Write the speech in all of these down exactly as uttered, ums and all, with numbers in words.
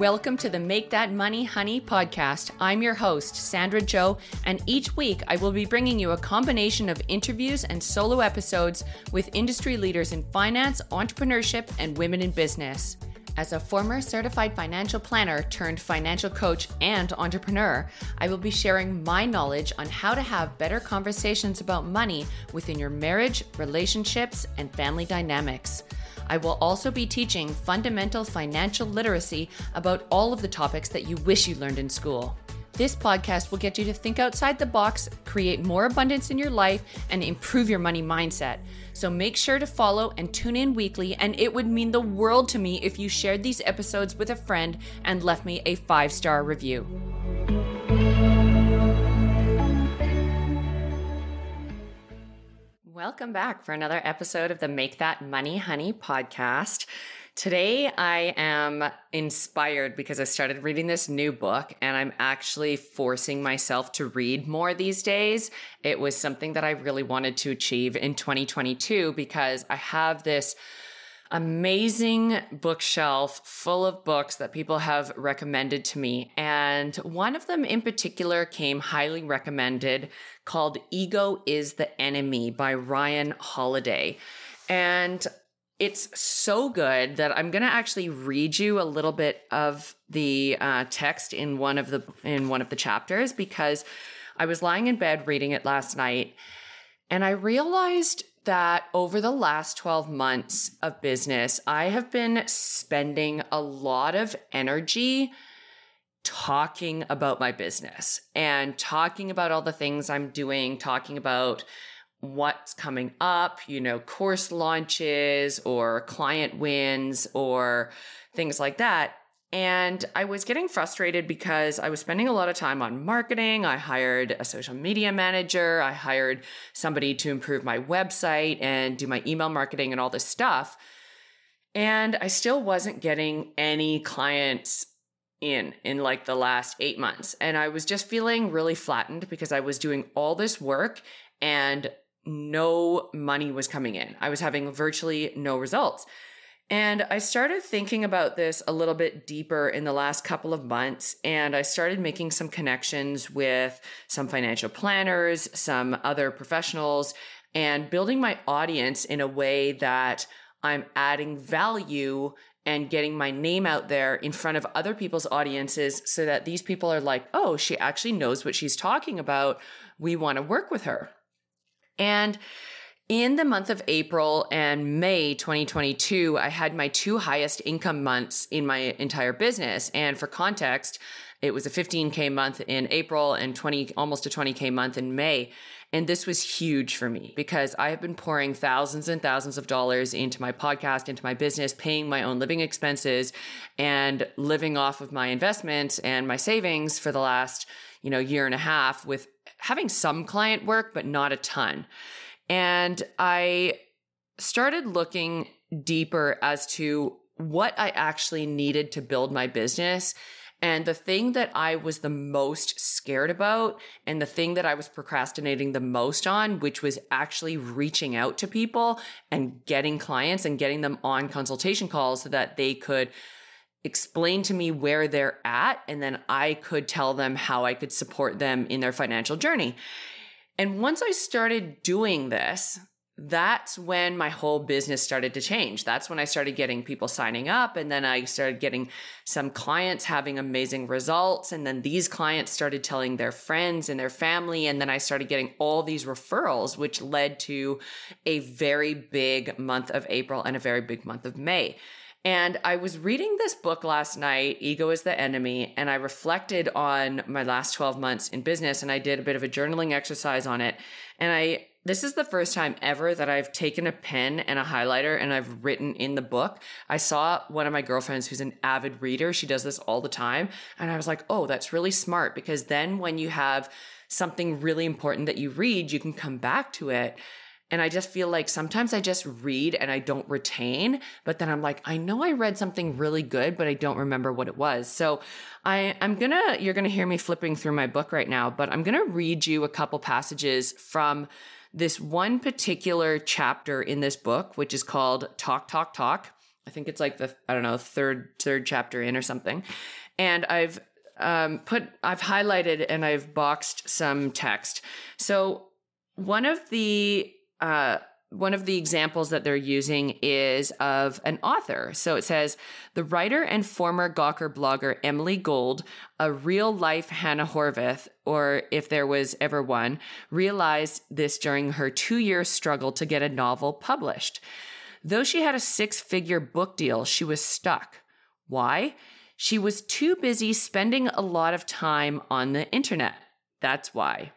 Welcome to the Make That Money Honey podcast. I'm your host, Sandra Joe, and each week I will be bringing you a combination of interviews and solo episodes with industry leaders in finance, entrepreneurship, and women in business. As a former certified financial planner turned financial coach and entrepreneur, I will be sharing my knowledge on how to have better conversations about money within your marriage, relationships, and family dynamics. I will also be teaching fundamental financial literacy about all of the topics that you wish you learned in school. This podcast will get you to think outside the box, create more abundance in your life, and improve your money mindset. So make sure to follow and tune in weekly, and it would mean the world to me if you shared these episodes with a friend and left me a five-star review. Welcome back for another episode of the Make That Money Honey podcast. Today I am inspired because I started reading this new book, and I'm actually forcing myself to read more these days. It was something that I really wanted to achieve in twenty twenty-two because I have this amazing bookshelf full of books that people have recommended to me. And one of them in particular came highly recommended, called Ego is the Enemy by Ryan Holiday. And it's so good that I'm going to actually read you a little bit of the uh, text in one of the in one of the chapters, because I was lying in bed reading it last night, and I realized that over the last twelve months of business, I have been spending a lot of energy talking about my business and talking about all the things I'm doing, talking about what's coming up, you know, course launches or client wins or things like that. And I was getting frustrated because I was spending a lot of time on marketing. I hired a social media manager. I hired somebody to improve my website and do my email marketing and all this stuff. And I still wasn't getting any clients in, in like the last eight months. And I was just feeling really flattened because I was doing all this work and no money was coming in. I was having virtually no results. And I started thinking about this a little bit deeper in the last couple of months, and I started making some connections with some financial planners, some other professionals, and building my audience in a way that I'm adding value and getting my name out there in front of other people's audiences so that these people are like, oh, she actually knows what she's talking about. We want to work with her. And in the month of April and May twenty twenty-two, I had my two highest income months in my entire business. And for context, it was a fifteen K month in April and twenty almost a twenty K month in May. And this was huge for me because I have been pouring thousands and thousands of dollars into my podcast, into my business, paying my own living expenses and living off of my investments and my savings for the last, you know, year and a half, with having some client work, but not a ton. And I started looking deeper as to what I actually needed to build my business. And the thing that I was the most scared about and the thing that I was procrastinating the most on, which was actually reaching out to people and getting clients and getting them on consultation calls so that they could explain to me where they're at, and then I could tell them how I could support them in their financial journey. And once I started doing this, that's when my whole business started to change. That's when I started getting people signing up, and then I started getting some clients having amazing results, and then these clients started telling their friends and their family, and then I started getting all these referrals, which led to a very big month of April and a very big month of May. And I was reading this book last night, Ego is the Enemy, and I reflected on my last twelve months in business, and I did a bit of a journaling exercise on it. And I this is the first time ever that I've taken a pen and a highlighter and I've written in the book. I saw one of my girlfriends who's an avid reader. She does this all the time. And I was like, oh, that's really smart, because then when you have something really important that you read, you can come back to it. And I just feel like sometimes I just read and I don't retain, but then I'm like, I know I read something really good, but I don't remember what it was. So I, I'm going to, you're going to hear me flipping through my book right now, but I'm going to read you a couple passages from this one particular chapter in this book, which is called Talk, Talk, Talk. I think it's like the, I don't know, third, third chapter in or something. And I've um, put, I've highlighted and I've boxed some text. So one of the, uh, one of the examples that they're using is of an author. So it says, the writer and former Gawker blogger Emily Gold, a real-life Hannah Horvath, or if there was ever one, realized this during her two-year struggle to get a novel published. Though she had a six-figure book deal, she was stuck. Why? She was too busy spending a lot of time on the internet. That's why.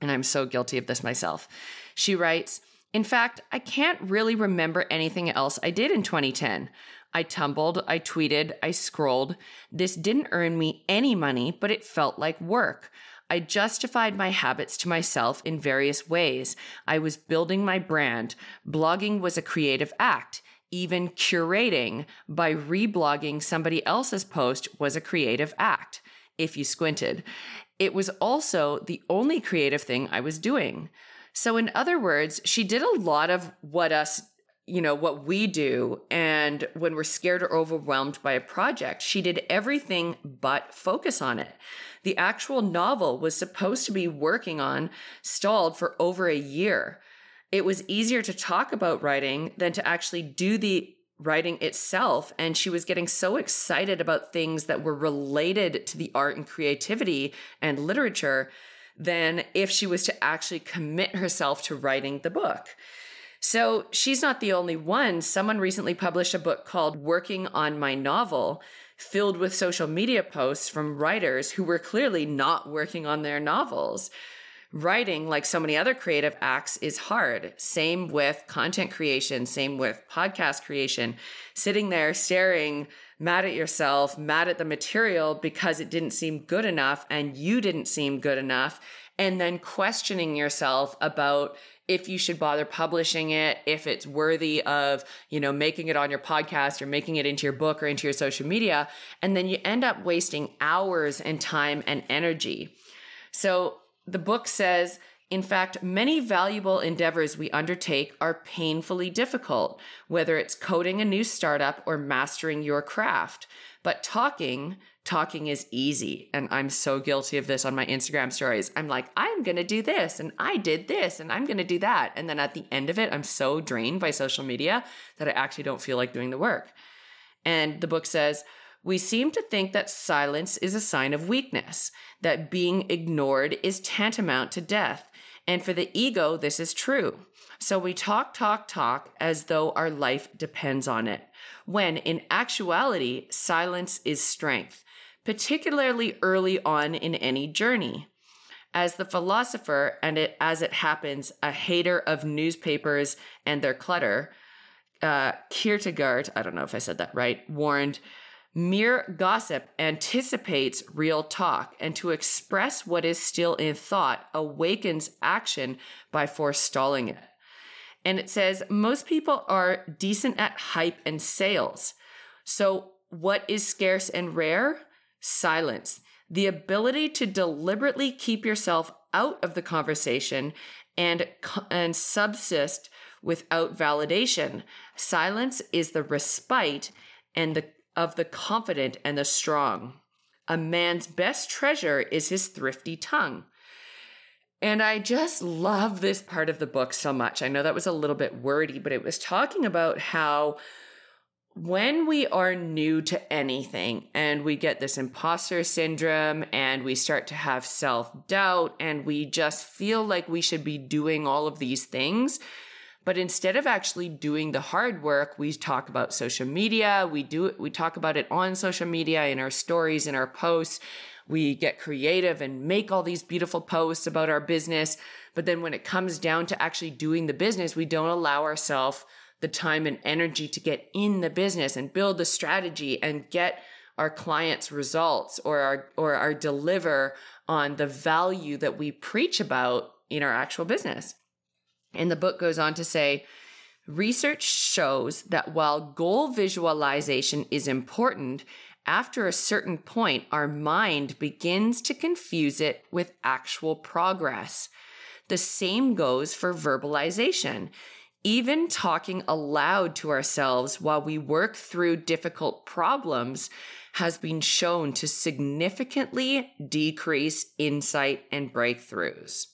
And I'm so guilty of this myself. She writes, in fact, I can't really remember anything else I did in twenty ten. I tumbled, I tweeted, I scrolled. This didn't earn me any money, but it felt like work. I justified my habits to myself in various ways. I was building my brand. Blogging was a creative act. Even curating by reblogging somebody else's post was a creative act, if you squinted. It was also the only creative thing I was doing. So in other words, she did a lot of what us, you know, what we do. And when we're scared or overwhelmed by a project, she did everything but focus on it. The actual novel was supposed to be working on, stalled for over a year. It was easier to talk about writing than to actually do the writing itself. And she was getting so excited about things that were related to the art and creativity and literature than if she was to actually commit herself to writing the book. So she's not the only one. Someone recently published a book called Working on My Novel, filled with social media posts from writers who were clearly not working on their novels. Writing, like so many other creative acts, is hard. Same with content creation, same with podcast creation. Sitting there staring, mad at yourself, mad at the material because it didn't seem good enough and you didn't seem good enough, and then questioning yourself about if you should bother publishing it, if it's worthy of, you know, making it on your podcast or making it into your book or into your social media, and then you end up wasting hours and time and energy. So the book says, in fact, many valuable endeavors we undertake are painfully difficult, whether it's coding a new startup or mastering your craft. But talking, talking is easy. And I'm so guilty of this on my Instagram stories. I'm like, I'm going to do this and I did this and I'm going to do that. And then at the end of it, I'm so drained by social media that I actually don't feel like doing the work. And the book says, we seem to think that silence is a sign of weakness, that being ignored is tantamount to death. And for the ego, this is true. So we talk, talk, talk as though our life depends on it, when in actuality, silence is strength, particularly early on in any journey. As the philosopher, and it, as it happens, a hater of newspapers and their clutter, uh, Kierkegaard, I don't know if I said that right, warned, mere gossip anticipates real talk, and to express what is still in thought awakens action by forestalling it. And it says, most people are decent at hype and sales. So what is scarce and rare? Silence. The ability to deliberately keep yourself out of the conversation and, and subsist without validation. Silence is the respite and the of the confident and the strong. A man's best treasure is his thrifty tongue. And I just love this part of the book so much. I know that was a little bit wordy, but it was talking about how when we are new to anything and we get this imposter syndrome and we start to have self-doubt and we just feel like we should be doing all of these things, but instead of actually doing the hard work, we talk about social media. We do it. We talk about it on social media, in our stories, in our posts. We get creative and make all these beautiful posts about our business. But then when it comes down to actually doing the business, we don't allow ourselves the time and energy to get in the business and build the strategy and get our clients' results or our, or our deliver on the value that we preach about in our actual business. And the book goes on to say, research shows that while goal visualization is important, after a certain point, our mind begins to confuse it with actual progress. The same goes for verbalization. even talking aloud to ourselves while we work through difficult problems has been shown to significantly decrease insight and breakthroughs.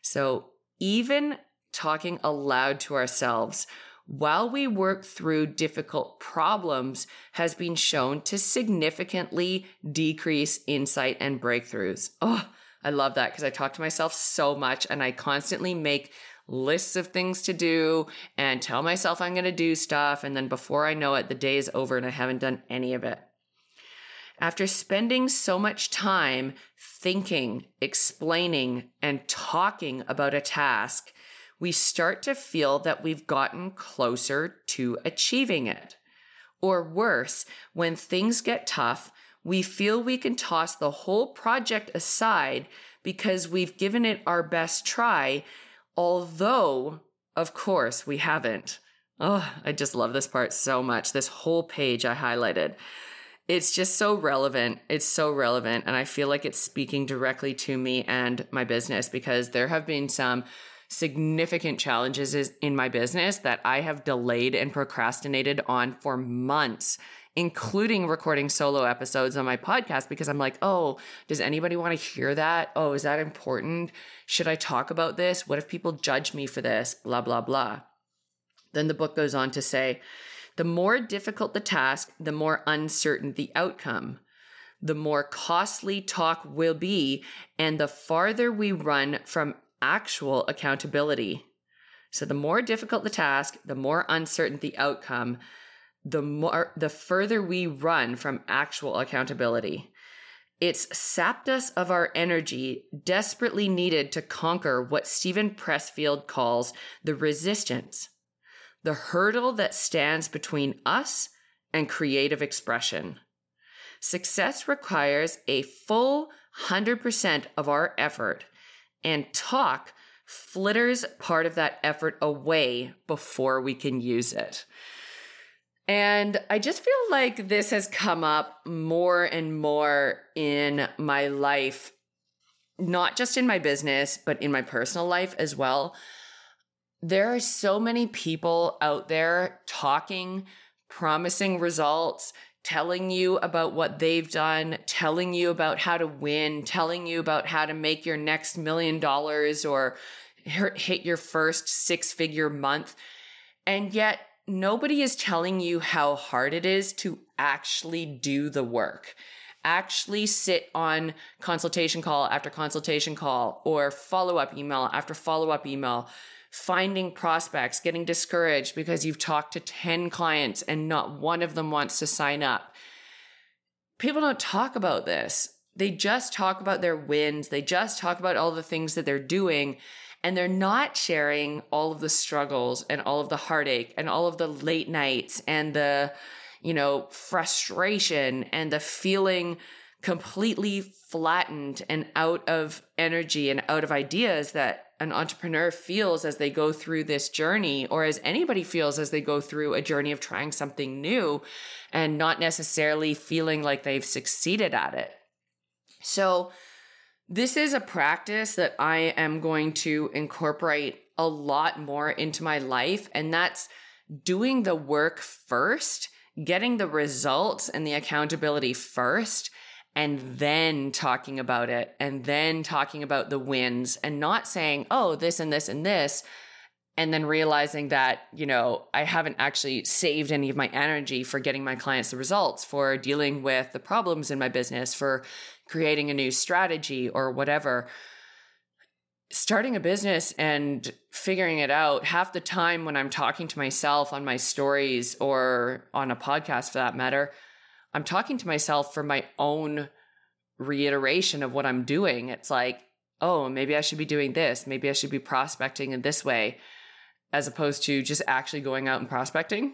So even talking aloud to ourselves while we work through difficult problems has been shown to significantly decrease insight and breakthroughs. Oh, I love that because I talk to myself so much and I constantly make lists of things to do and tell myself I'm going to do stuff. And then before I know it, the day is over and I haven't done any of it. After spending so much time thinking, explaining, and talking about a task, we start to feel that we've gotten closer to achieving it. Or worse, when things get tough, we feel we can toss the whole project aside because we've given it our best try, although, of course, we haven't. Oh, I just love this part so much. This whole page I highlighted. It's just so relevant. It's so relevant. And I feel like it's speaking directly to me and my business because there have been some significant challenges in my business that I have delayed and procrastinated on for months, including recording solo episodes on my podcast because I'm like, oh, does anybody want to hear that? Oh, is that important? Should I talk about this? What if people judge me for this? Blah, blah, blah. Then the book goes on to say, the more difficult the task, the more uncertain the outcome. The more costly talk will be, and the farther we run from actual accountability. So the more difficult the task, the more uncertain the outcome, the more the further we run from actual accountability. It's sapped us of our energy, desperately needed to conquer what Stephen Pressfield calls the resistance, the hurdle that stands between us and creative expression. Success requires a full one hundred percent of our effort, and talk flitters part of that effort away before we can use it. And I just feel like this has come up more and more in my life, not just in my business, but in my personal life as well. There are so many people out there talking, promising results, telling you about what they've done, telling you about how to win, telling you about how to make your next million dollars or hit your first six-figure month. And yet nobody is telling you how hard it is to actually do the work. Actually sit on consultation call after consultation call or follow-up email after follow-up email. Finding prospects, getting discouraged because you've talked to ten clients and not one of them wants to sign up. People don't talk about this. They just talk about their wins. They just talk about all the things that they're doing, and they're not sharing all of the struggles and all of the heartache and all of the late nights and the, you know, frustration and the feeling completely flattened and out of energy and out of ideas that an entrepreneur feels as they go through this journey, or as anybody feels as they go through a journey of trying something new and not necessarily feeling like they've succeeded at it. So this is a practice that I am going to incorporate a lot more into my life, and that's doing the work first, getting the results and the accountability first, and then talking about it, and then talking about the wins, and not saying, oh, this and this and this, and then realizing that, you know, I haven't actually saved any of my energy for getting my clients the results, for dealing with the problems in my business, for creating a new strategy or whatever. Starting a business and figuring it out, half the time when I'm talking to myself on my stories or on a podcast for that matter, I'm talking to myself for my own reiteration of what I'm doing. It's like, oh, maybe I should be doing this. Maybe I should be prospecting in this way, as opposed to just actually going out and prospecting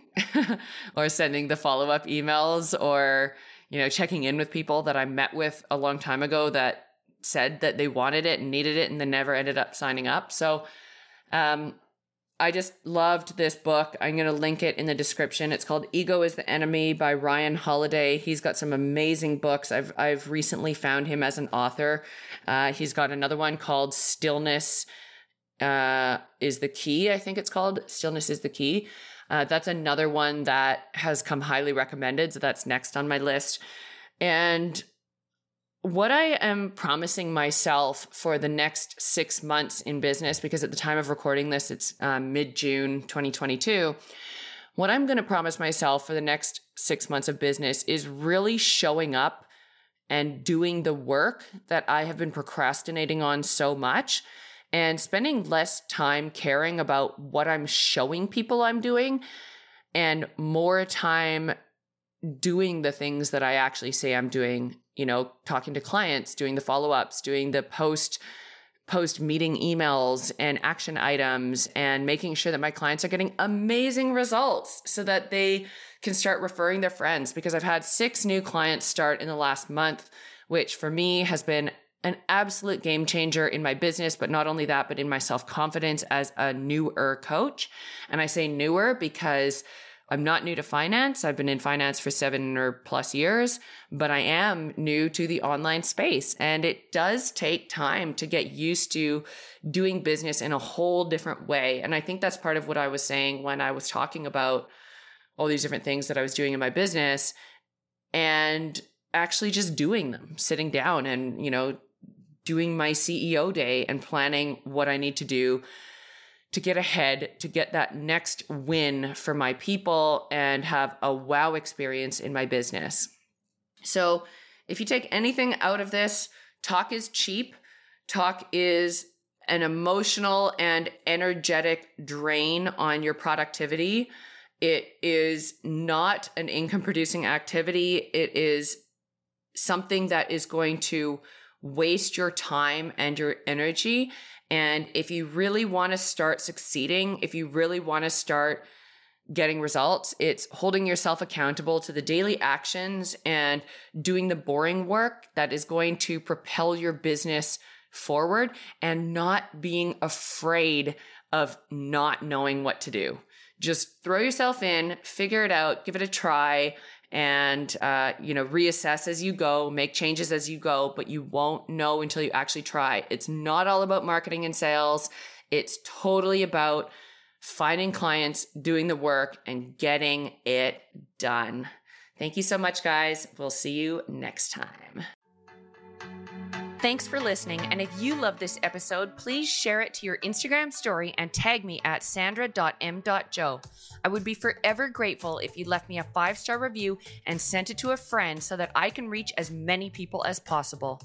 or sending the follow-up emails or, you know, checking in with people that I met with a long time ago that said that they wanted it and needed it and then never ended up signing up. So, um, I just loved this book. I'm going to link it in the description. It's called Ego is the Enemy by Ryan Holiday. He's got some amazing books. I've I've recently found him as an author. Uh, he's got another one called Stillness uh, is the Key, I think it's called. Stillness is the Key. Uh, that's another one that has come highly recommended. So that's next on my list. And what I am promising myself for the next six months in business, because at the time of recording this, it's um, mid-June twenty twenty-two. What I'm going to promise myself for the next six months of business is really showing up and doing the work that I have been procrastinating on so much, and spending less time caring about what I'm showing people I'm doing and more time doing the things that I actually say I'm doing. You know, talking to clients, doing the follow-ups, doing the post, post meeting emails and action items, and making sure that my clients are getting amazing results so that they can start referring their friends. Because I've had six new clients start in the last month, which for me has been an absolute game changer in my business, but not only that, but in my self-confidence as a newer coach. And I say newer because I'm not new to finance. I've been in finance for seven or plus years, but I am new to the online space. And it does take time to get used to doing business in a whole different way. And I think that's part of what I was saying when I was talking about all these different things that I was doing in my business, and actually just doing them, sitting down and, you know, doing my C E O day and planning what I need to do to get ahead, to get that next win for my people and have a wow experience in my business. So if you take anything out of this, talk is cheap. Talk is an emotional and energetic drain on your productivity. It is not an income producing activity. It is something that is going to waste your time and your energy. And if you really want to start succeeding, if you really want to start getting results, it's holding yourself accountable to the daily actions and doing the boring work that is going to propel your business forward, and not being afraid of not knowing what to do. Just throw yourself in, figure it out, give it a try, and uh, you know, reassess as you go, make changes as you go, but you won't know until you actually try. It's not all about marketing and sales. It's totally about finding clients, doing the work, and getting it done. Thank you so much, guys. We'll see you next time. Thanks for listening. And if you love this episode, please share it to your Instagram story and tag me at sandra dot m dot joe. I would be forever grateful if you left me a five-star review and sent it to a friend so that I can reach as many people as possible.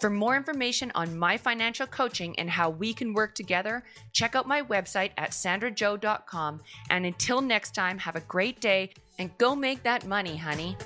For more information on my financial coaching and how we can work together, check out my website at sandra joe dot com. And until next time, have a great day and go make that money, honey.